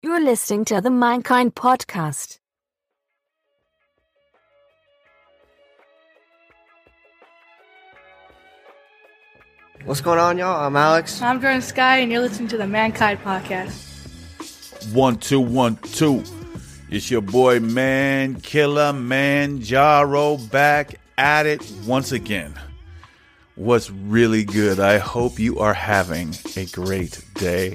You're listening to the Mankind Podcast. What's going on, y'all? I'm Alekz. I'm Jordan Skye, and you're listening to the Mankind Podcast. 1, 2, 1, 2. It's your boy, Man Killer Man Jaro, back at it once again. What's really good? I hope you are having a great day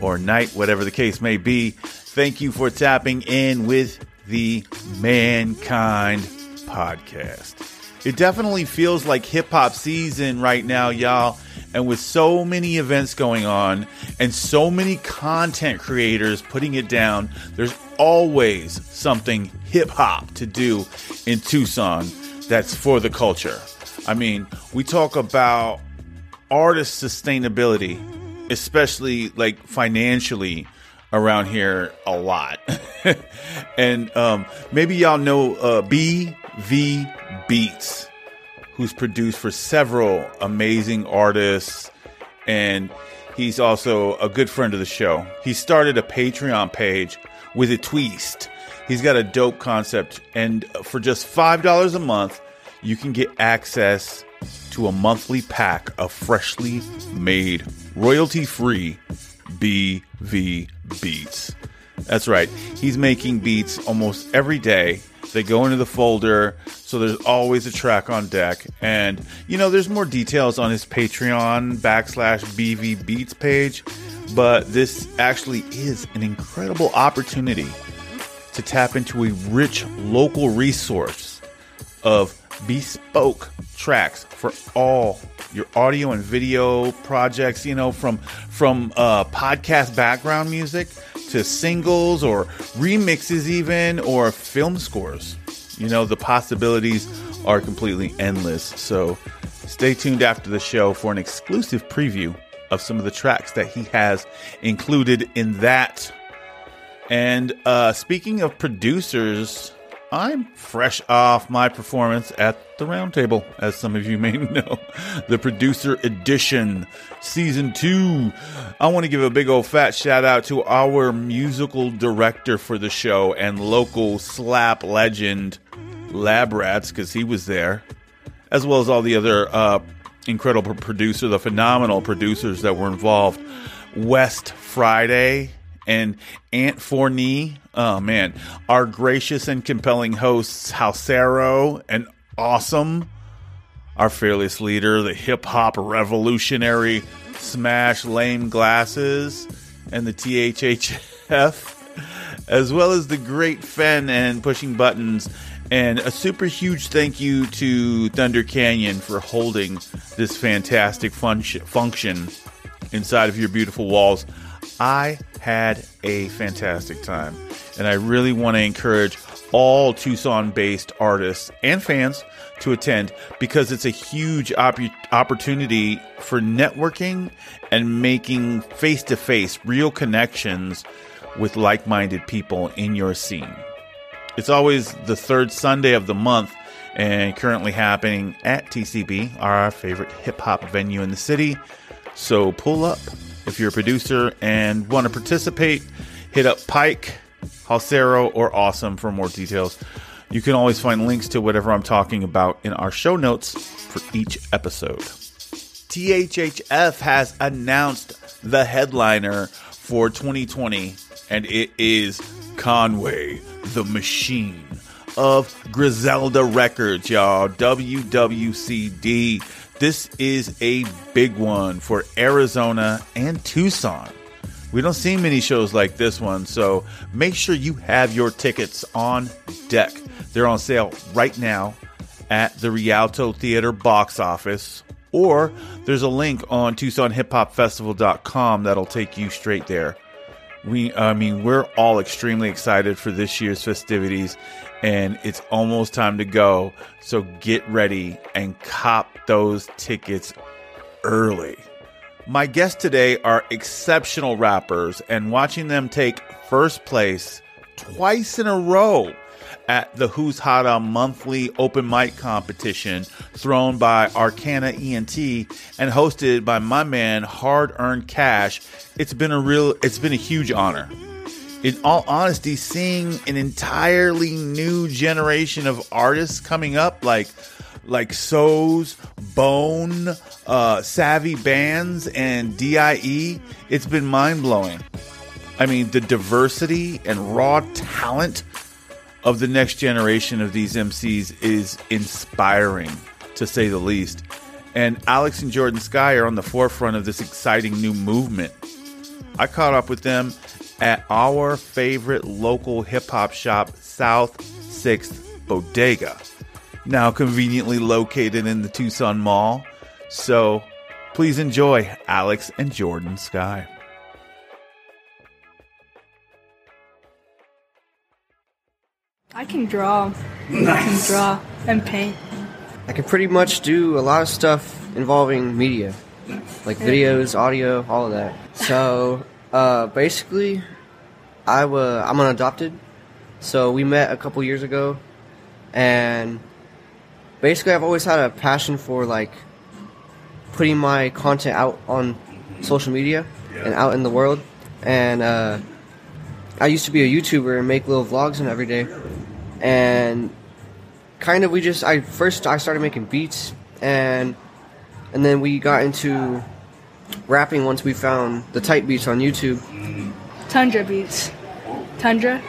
or night, whatever the case may be. Thank you for tapping in with the Mankind Podcast. It definitely feels like hip-hop season right now, y'all. And with so many events going on and so many content creators putting it down, there's always something hip-hop to do in Tucson that's for the culture. I mean, we talk about artist sustainability, especially like financially around here a lot. And maybe y'all know BV Beatz, who's produced for several amazing artists. And he's also a good friend of the show. He started a Patreon page with a twist. He's got a dope concept. And for just $5 a month, you can get access to a monthly pack of freshly made, royalty-free BV Beats. That's right. He's making beats almost every day. They go into the folder, so there's always a track on deck. And, you know, there's more details on his Patreon.com/BV Beats page. But this actually is an incredible opportunity to tap into a rich local resource of bespoke tracks for all your audio and video projects, you know, from podcast background music to singles or remixes even, or film scores. You know, the possibilities are completely endless. So stay tuned after the show for an exclusive preview of some of the tracks that he has included in that. And speaking of producers, I'm fresh off my performance at the Roundtable, as some of you may know, the Producer Edition Season 2. I want to give a big old fat shout out to our musical director for the show and local slap legend, Lab Rats, because he was there, as well as all the other incredible producers, the phenomenal producers that were involved. West Friday and Ant Forney. Oh, man. Our gracious and compelling hosts, Halcero and Awesome. Our fearless leader, the hip-hop revolutionary, Smash Lame Glasses, and the THHF. As well as the great Fen and Pushing Buttons. And a super huge thank you to Thunder Canyon for holding this fantastic function inside of your beautiful walls. I had a fantastic time, and I really want to encourage all Tucson-based artists and fans to attend, because it's a huge opportunity for networking and making face-to-face real connections with like-minded people in your scene. It's always the third Sunday of the month, and currently happening at TCB, our favorite hip-hop venue in the city. So pull up. If you're a producer and want to participate, hit up Pike, Halcero, or Awesome for more details. You can always find links to whatever I'm talking about in our show notes for each episode. THHF has announced the headliner for 2020, and it is Conway, the Machine of Griselda Records, y'all. WWCD. This is a big one for Arizona and Tucson. We don't see many shows like this one, so make sure you have your tickets on deck. They're on sale right now at the Rialto Theater box office, or there's a link on TucsonHipHopFestival.com that'll take you straight there. We're all extremely excited for this year's festivities, and it's almost time to go. So get ready and cop those tickets early. My guests today are exceptional rappers, and watching them take first place twice in a row at the Who's Hotta monthly open mic competition thrown by Arcana ENT and hosted by my man Hard Earned Cash, it's been a huge honor. in all honesty, seeing an entirely new generation of artists coming up, like So's, Bone, Savvy Bands, and DIE, it's been mind-blowing. I mean, the diversity and raw talent of the next generation of these MCs is inspiring, to say the least. And Alekz and Jordan Skye are on the forefront of this exciting new movement. I caught up with them at our favorite local hip-hop shop, South 6th Bodega, now conveniently located in the Tucson Mall. So please enjoy Alekz and Jordan Skye. I can draw. Nice. I can draw and paint. I can pretty much do a lot of stuff involving media, like videos, audio, all of that. So basically, I'm an adopted. So we met a couple years ago, and basically I've always had a passion for like putting my content out on social media and out in the world. And I used to be a YouTuber and make little vlogs and every day, and I started making beats, and then we got into rapping once we found the type beats on YouTube. Mm-hmm. Tundra beats. Tundra.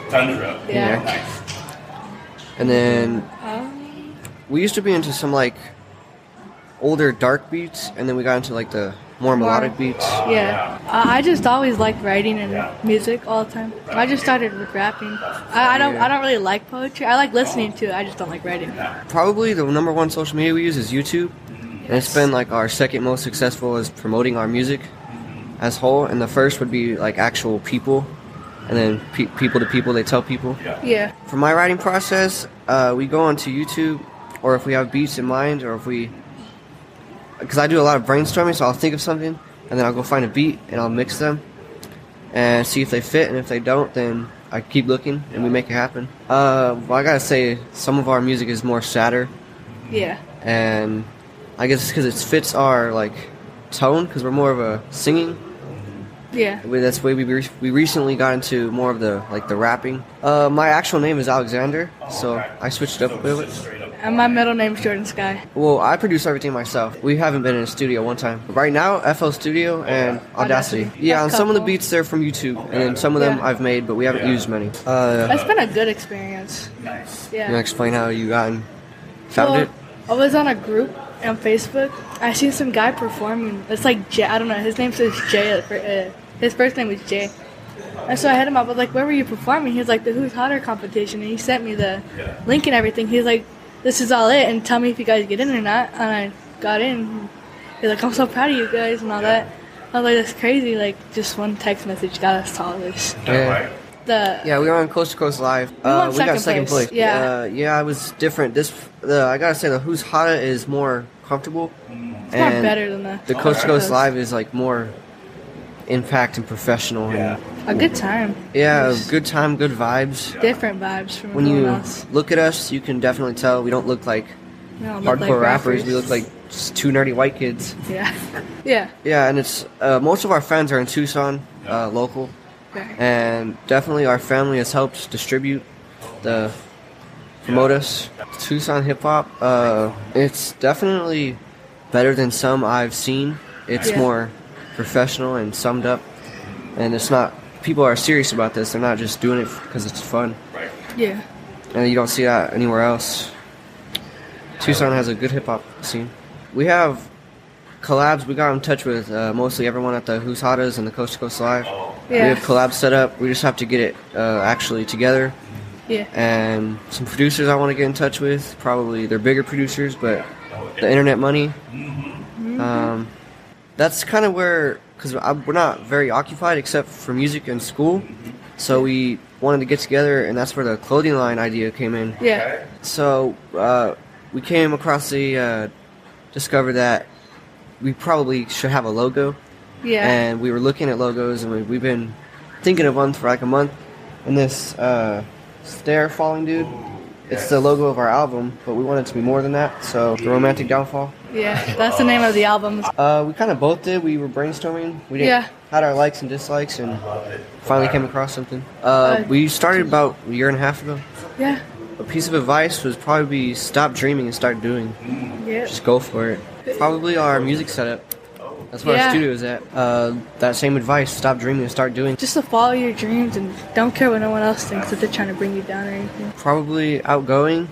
Yeah. Nice. And then we used to be into some like older dark beats, and then we got into like the more melodic beats. Yeah. I just always liked writing and music all the time. I just started with rapping. I don't really like poetry. I like listening to it. I just don't like writing. Probably the number one social media we use is YouTube. Yes. And it's been like our second most successful is promoting our music as whole. And the first would be like actual people. And then people to people, they tell people. Yeah. For my writing process, we go onto YouTube, or if we have beats in mind, or if we... Because I do a lot of brainstorming, so I'll think of something, and then I'll go find a beat, and I'll mix them, and see if they fit, and if they don't, then I keep looking, and we make it happen. Well, I gotta say, some of our music is more sadder. Yeah. And I guess it's because it fits our, like, tone, because we're more of a singing. Yeah. That's the way we recently got into more of the, like, the rapping. My actual name is Alexander, so I switched up a little bit. And my middle name is Jordan Skye. Well, I produce everything myself. We haven't been in a studio one time. Right now, FL Studio and Audacity. Yeah, and some of the beats, they're from YouTube. And then some of them I've made, but we haven't used many. That's been a good experience. Nice. Yeah. You want to explain how you found it? I was on a group on Facebook. I seen some guy performing. It's like Jay. I don't know. His name says Jay. His first name was Jay. And so I hit him up. I was like, where were you performing? He was like, the Who's Hotter competition. And he sent me the link and everything. He was like, this is all it, and tell me if you guys get in or not. And I got in. He's like, I'm so proud of you guys and all that. I was like, that's crazy. Like, just one text message got us to all this. Yeah. We were on Coast to Coast Live. We got second place. Yeah. I was different. I gotta say, the Who's Hotta is more comfortable. It's not better than the Coast to Coast Live is like more impact and professional. Yeah. A good time. Yeah, nice. A good time, good vibes. Yeah. Different vibes from everyone else. When you look at us, you can definitely tell we don't look like hardcore rappers. We look like just two nerdy white kids. Yeah. Yeah. Yeah, and it's most of our fans are in Tucson, local. Okay. And definitely our family has helped distribute promote us. Tucson hip hop, it's definitely better than some I've seen. It's more professional and summed up. And it's not... People are serious about this. They're not just doing it because it's fun. Right. Yeah. And you don't see that anywhere else. Tucson has a good hip-hop scene. We have collabs. We got in touch with mostly everyone at the Who's Hottas and the Coast to Coast Live. Yeah. We have collabs set up. We just have to get it actually together. Yeah. And some producers I want to get in touch with. Probably they're bigger producers, but the internet money. Mm-hmm. That's kind of where... Because we're not very occupied except for music and school. So we wanted to get together, and that's where the clothing line idea came in. Yeah. So we came across discovered that we probably should have a logo. Yeah. And we were looking at logos, and we've been thinking of one for like a month. And this stair falling dude, it's the logo of our album, but we want it to be more than that. So The Romantic Downfall. Yeah, that's the name of the album. We kind of both did. We were brainstorming. We didn't had our likes and dislikes, and finally came across something. We started about a year and a half ago. Yeah. A piece of advice was probably stop dreaming and start doing. Yeah. Just go for it. Probably our music setup. That's where our studio is at. That same advice, stop dreaming and start doing. Just to follow your dreams and don't care what no one else thinks, that they're trying to bring you down or anything. Probably outgoing,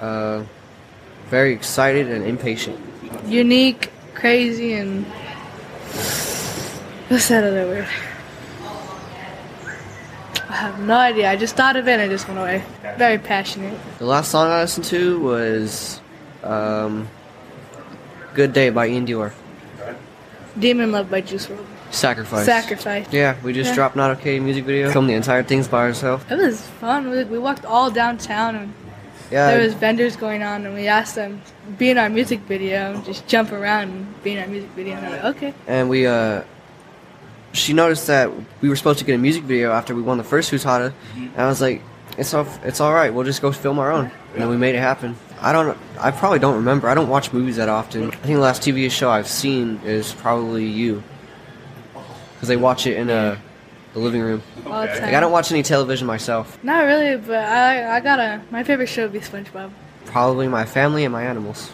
very excited and impatient. Unique, crazy, and... what's that other word? I have no idea. I just thought of it and it just went away. Very passionate. The last song I listened to was Good Day by Ian Dior. Demon Love by Juice WRLD. Sacrifice. Yeah, we just dropped Not Okay music video. Filmed the entire things by ourselves. It was fun. We walked all downtown and there was vendors going on, and we asked them be in our music video and just jump around and be in our music video, and they're like, okay. And we she noticed that we were supposed to get a music video after we won the first Who's Hotta, and I was like, it's all right, we'll just go film our own. And then we made it happen. I probably don't remember. I don't watch movies that often. I think the last TV show I've seen is probably You, because they watch it in the living room. Okay. Like, I don't watch any television myself. Not really, but I gotta. My favorite show would be SpongeBob. Probably my family and my animals.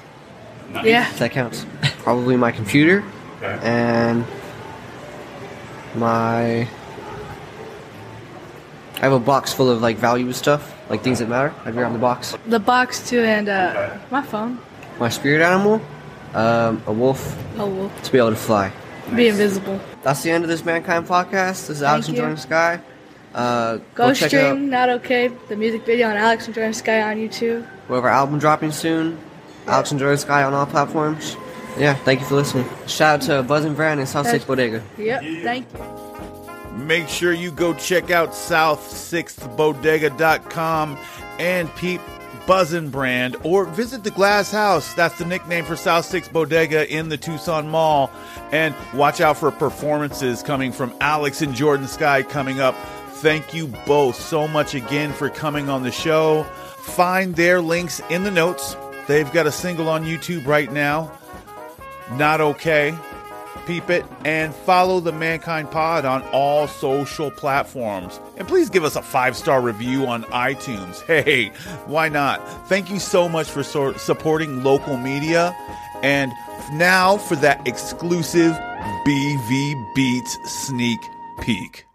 Nice. Yeah, if that counts. Probably my computer and my. I have a box full of, like, value stuff, like things that matter. I grab the box. The box, too, and my phone. My spirit animal, a wolf. A wolf. To be able to fly. Nice. Be invisible. That's the end of this Mankind Podcast. This is Alekz and Jordan Skye. Go stream Not Okay, the music video, on Alekz and Jordan Skye on YouTube. We have our album dropping soon. Alekz and Jordan Skye on all platforms. Yeah, thank you for listening. Shout out to Buzz and Brand and South 6th Bodega. Yep, thank you. Make sure you go check out south6thbodega.com and peep Buzzin' Brand, or visit the Glass House. That's the nickname for South 6th Bodega in the Tucson Mall. And watch out for performances coming from Alekz and Jordan Skye coming up. Thank you both so much again for coming on the show. Find their links in the notes. They've got a single on YouTube right now, Not Okay. Peep it, and follow the Mankind Pod on all social platforms. And please give us a 5-star review on iTunes. Hey, why not? Thank you so much for supporting local media. And now for that exclusive BV Beatz sneak peek.